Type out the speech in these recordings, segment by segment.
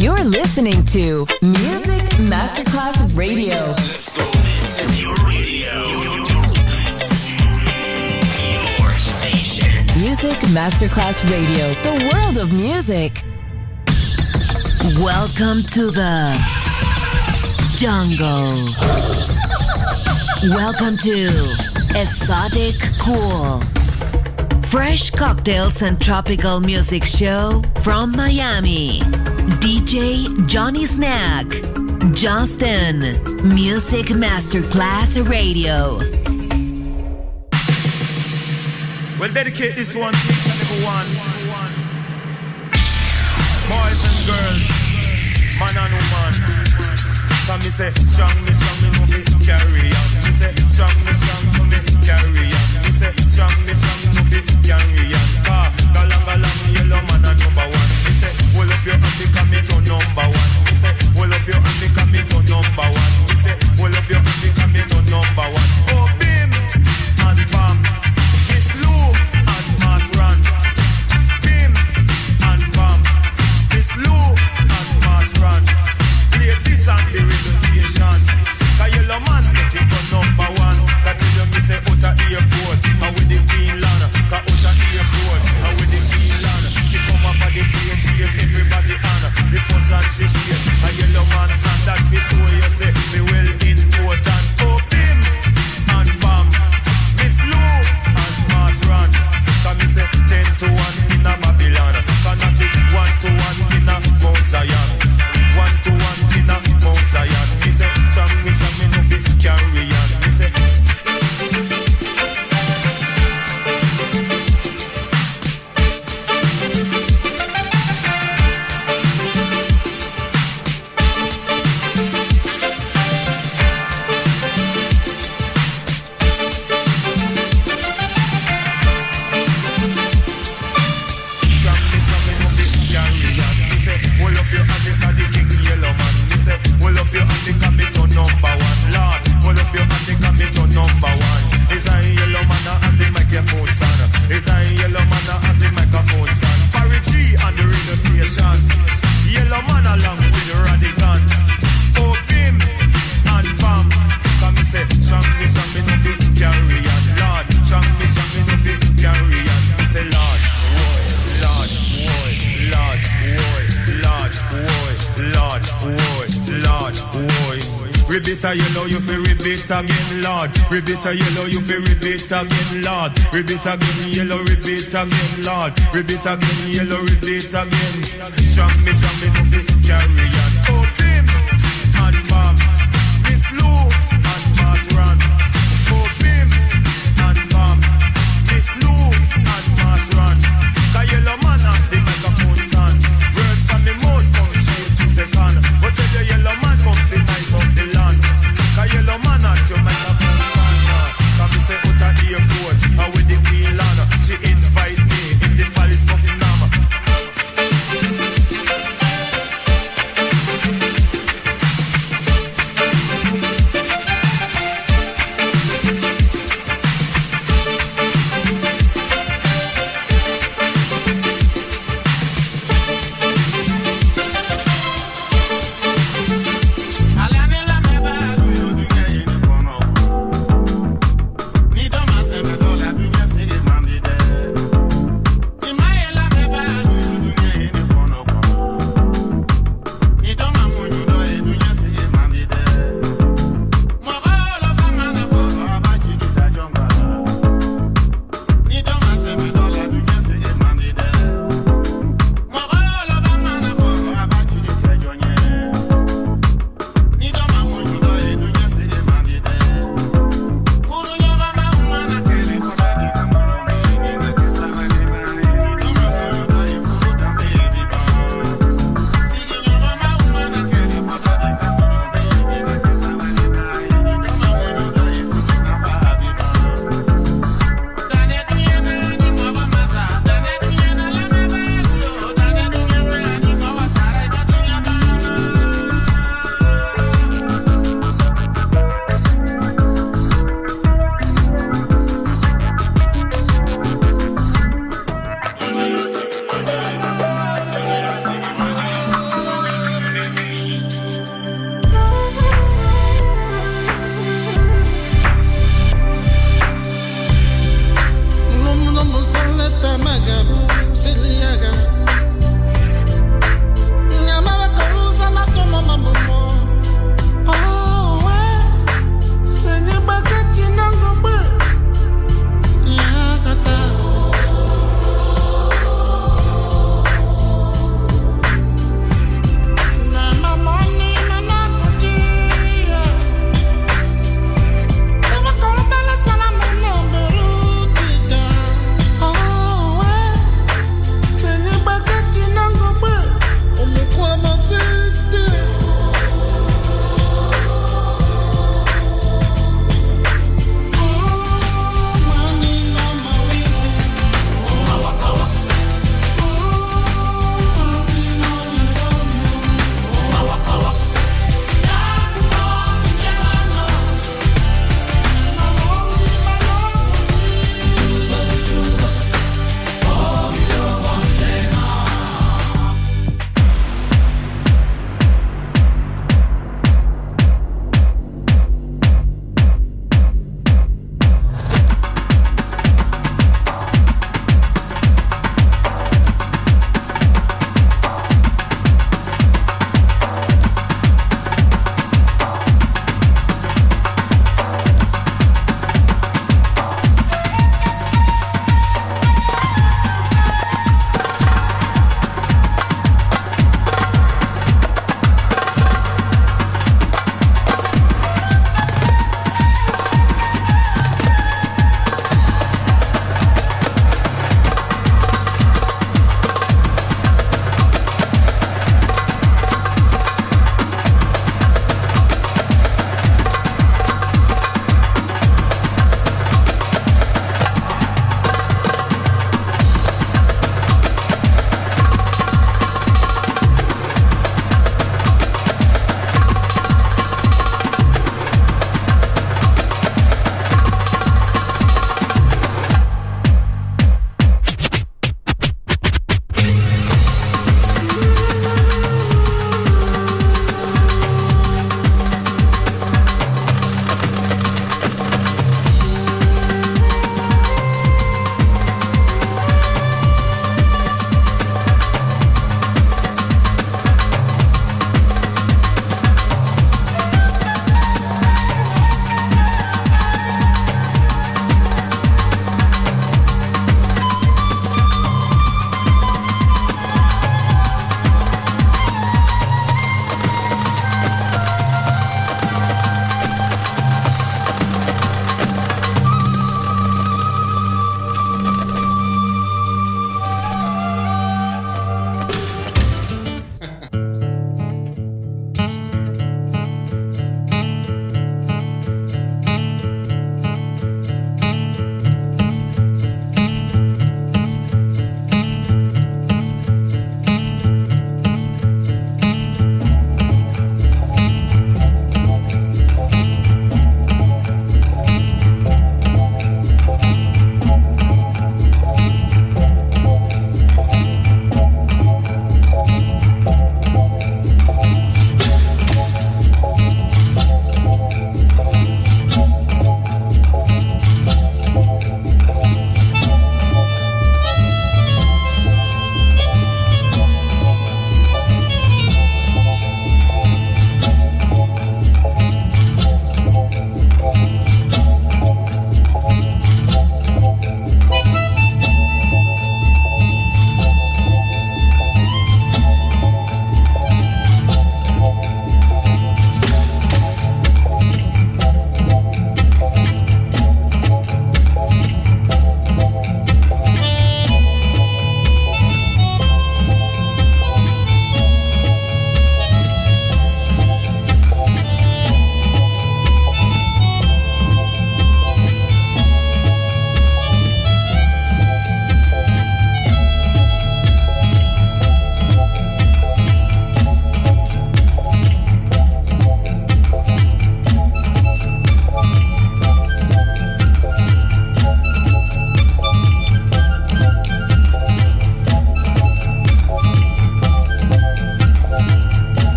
You're listening to Music Masterclass Radio. Let's go. This is your radio. Your station. Music Masterclass Radio. The world of music. Welcome to the jungle. Welcome to Exoticool. Fresh cocktails and tropical music show from Miami. DJ Johnny Snack. Justin. Music Masterclass Radio. We'll dedicate this one to each and every one. Boys and girls, man and woman. Cause me say, strong, me no fit carry on. Me say, strong, so me carry on. Me say, strong, no fit carry on. Cause galang, yellow man and number one. Me say, all of your hand become me no number one. Me say, all of your hand become me no number one. Me say, all of your hand become me no number one. Oh, beam and bam, it's loop and mass run. Beam and bam, it's loop and mass run. Play this and the radio station. Cause yellow man make it go number one. Cause till you miss it out of airport, and with the Greenland. Cause out of airport, and with the Greenland. She come up at the plane, she gave everybody on. The first and she shake. A yellow man and that fish show you say, me well import and open and bam. Miss Lou and mass run. Cause me say 10-1 in a Babylon. Cause not it 1-1 in a Mount Zion. 1-1 in a Mount Zion. Me say, some me no fit carry on. Me say, repeat a yellow, you be repeat again, Lord. Repeat again, yellow, repeat again, Lord. Repeat again, yellow, repeat again. Strong me, no fit carry on. Oh, bim and bam, Miss Lou and Mass Run. Oh, bim and bam, Miss Lou and Mass Run. The yellow man at the microphone stand. Words from the mouth come straight to second. But tell the yellow man come to nice of the land. The yellow man at your microphone. Say out at the airport, and with the queen Lana, she invite me in the palace of Nama.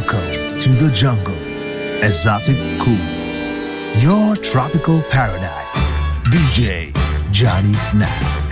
Welcome to the jungle, Exoticool, your tropical paradise. DJ Johnny Snack.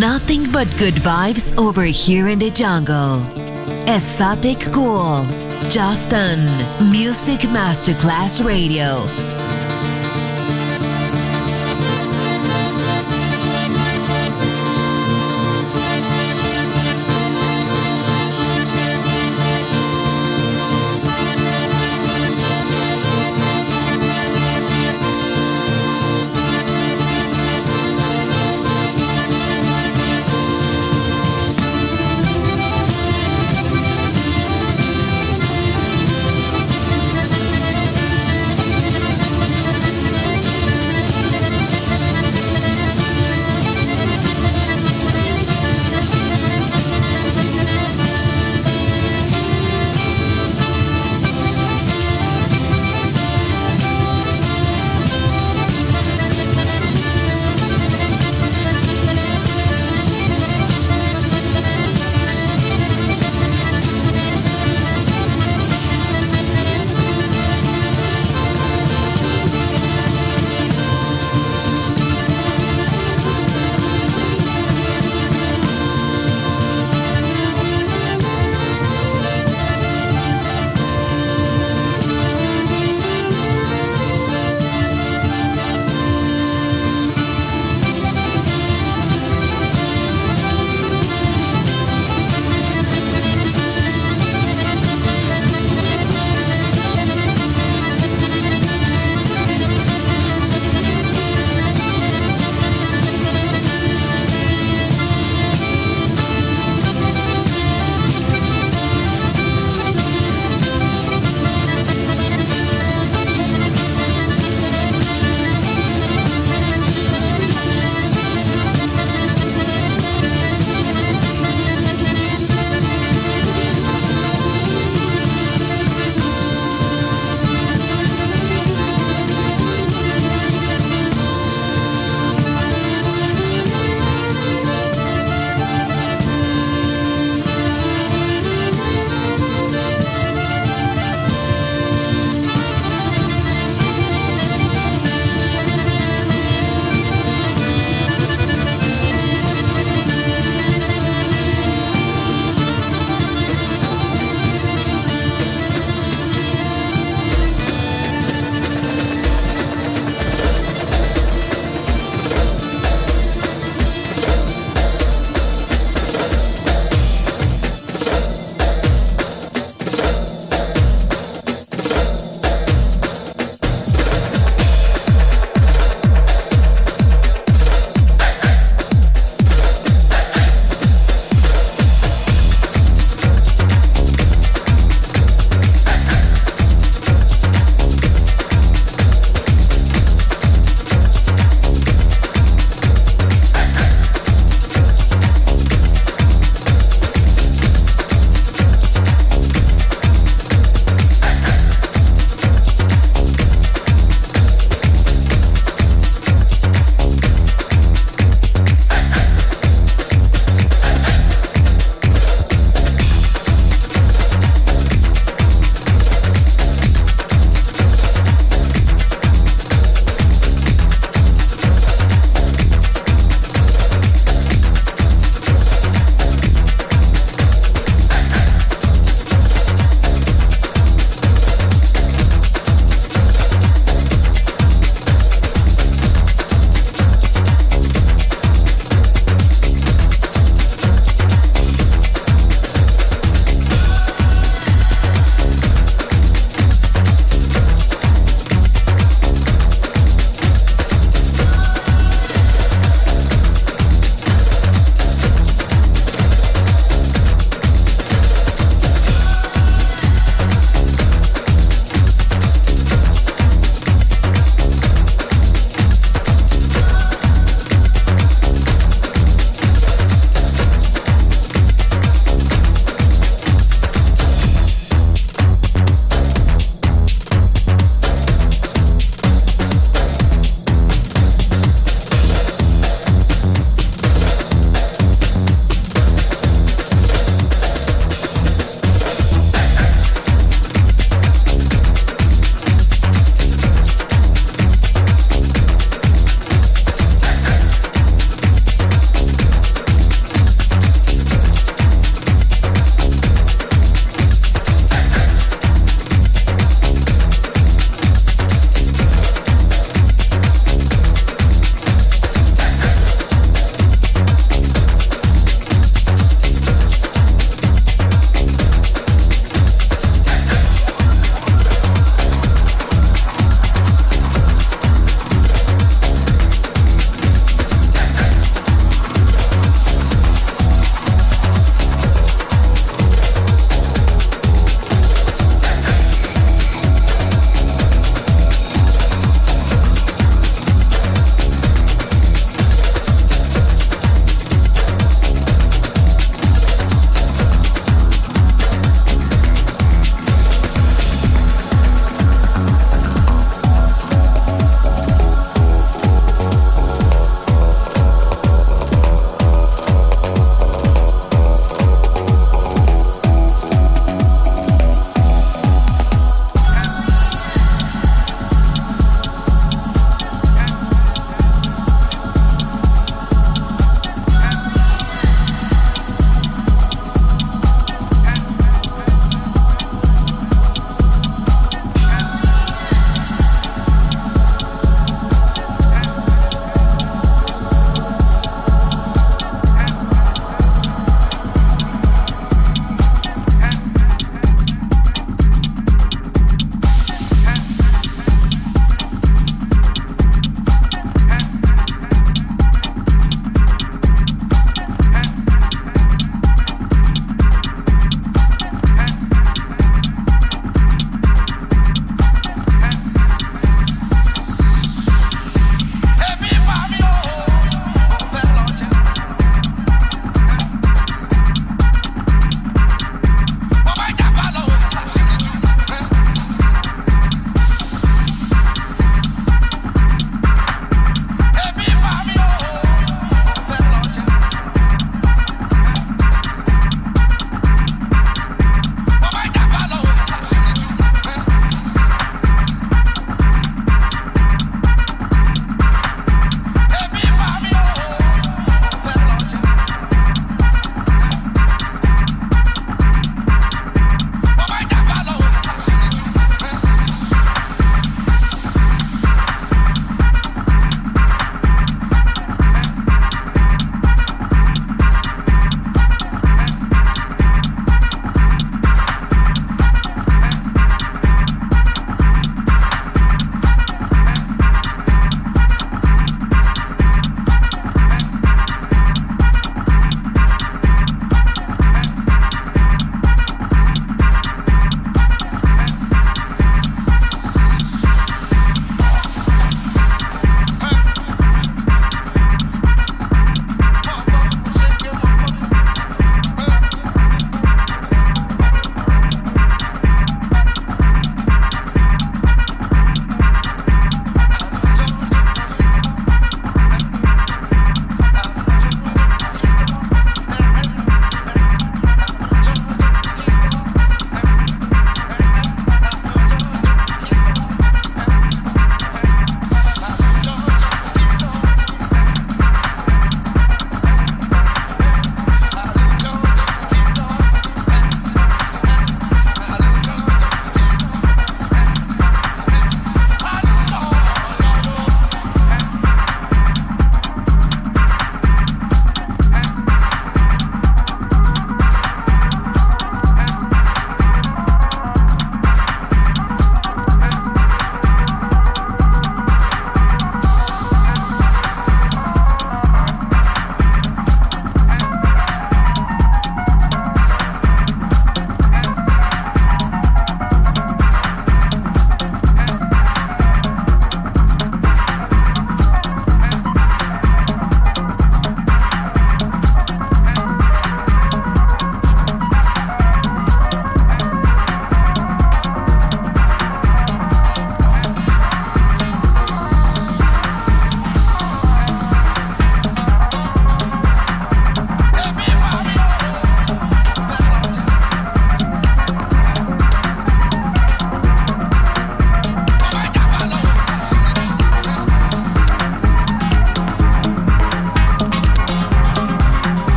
Nothing but good vibes over here in the jungle. Exoticool, just on Music Masterclass Radio.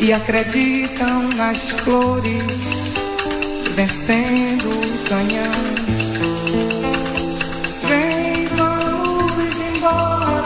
E acreditam nas flores vencendo o canhão. Vem, vamos embora.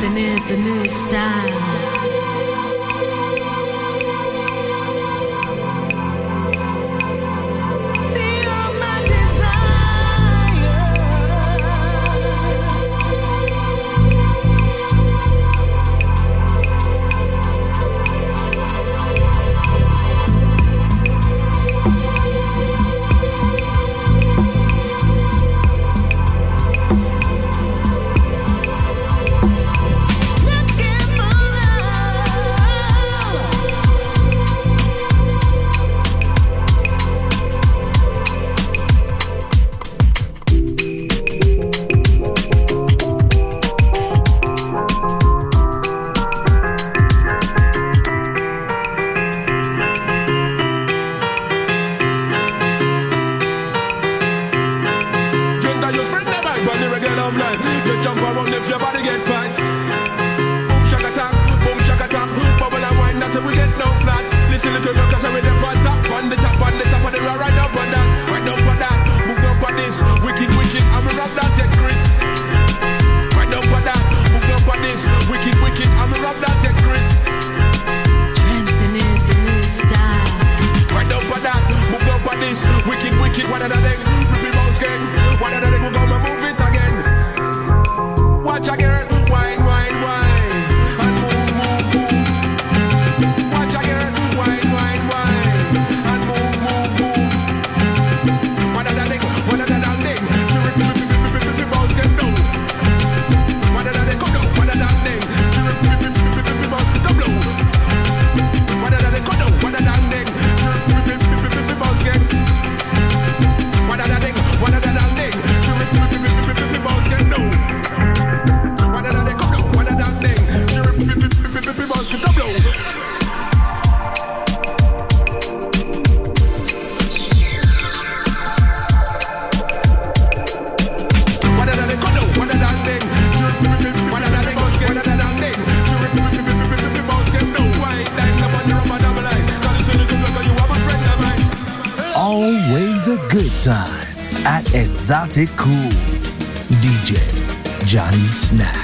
dancing is the new style. Time at Exoticool, DJ Johnny Snack.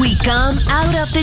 We come out of the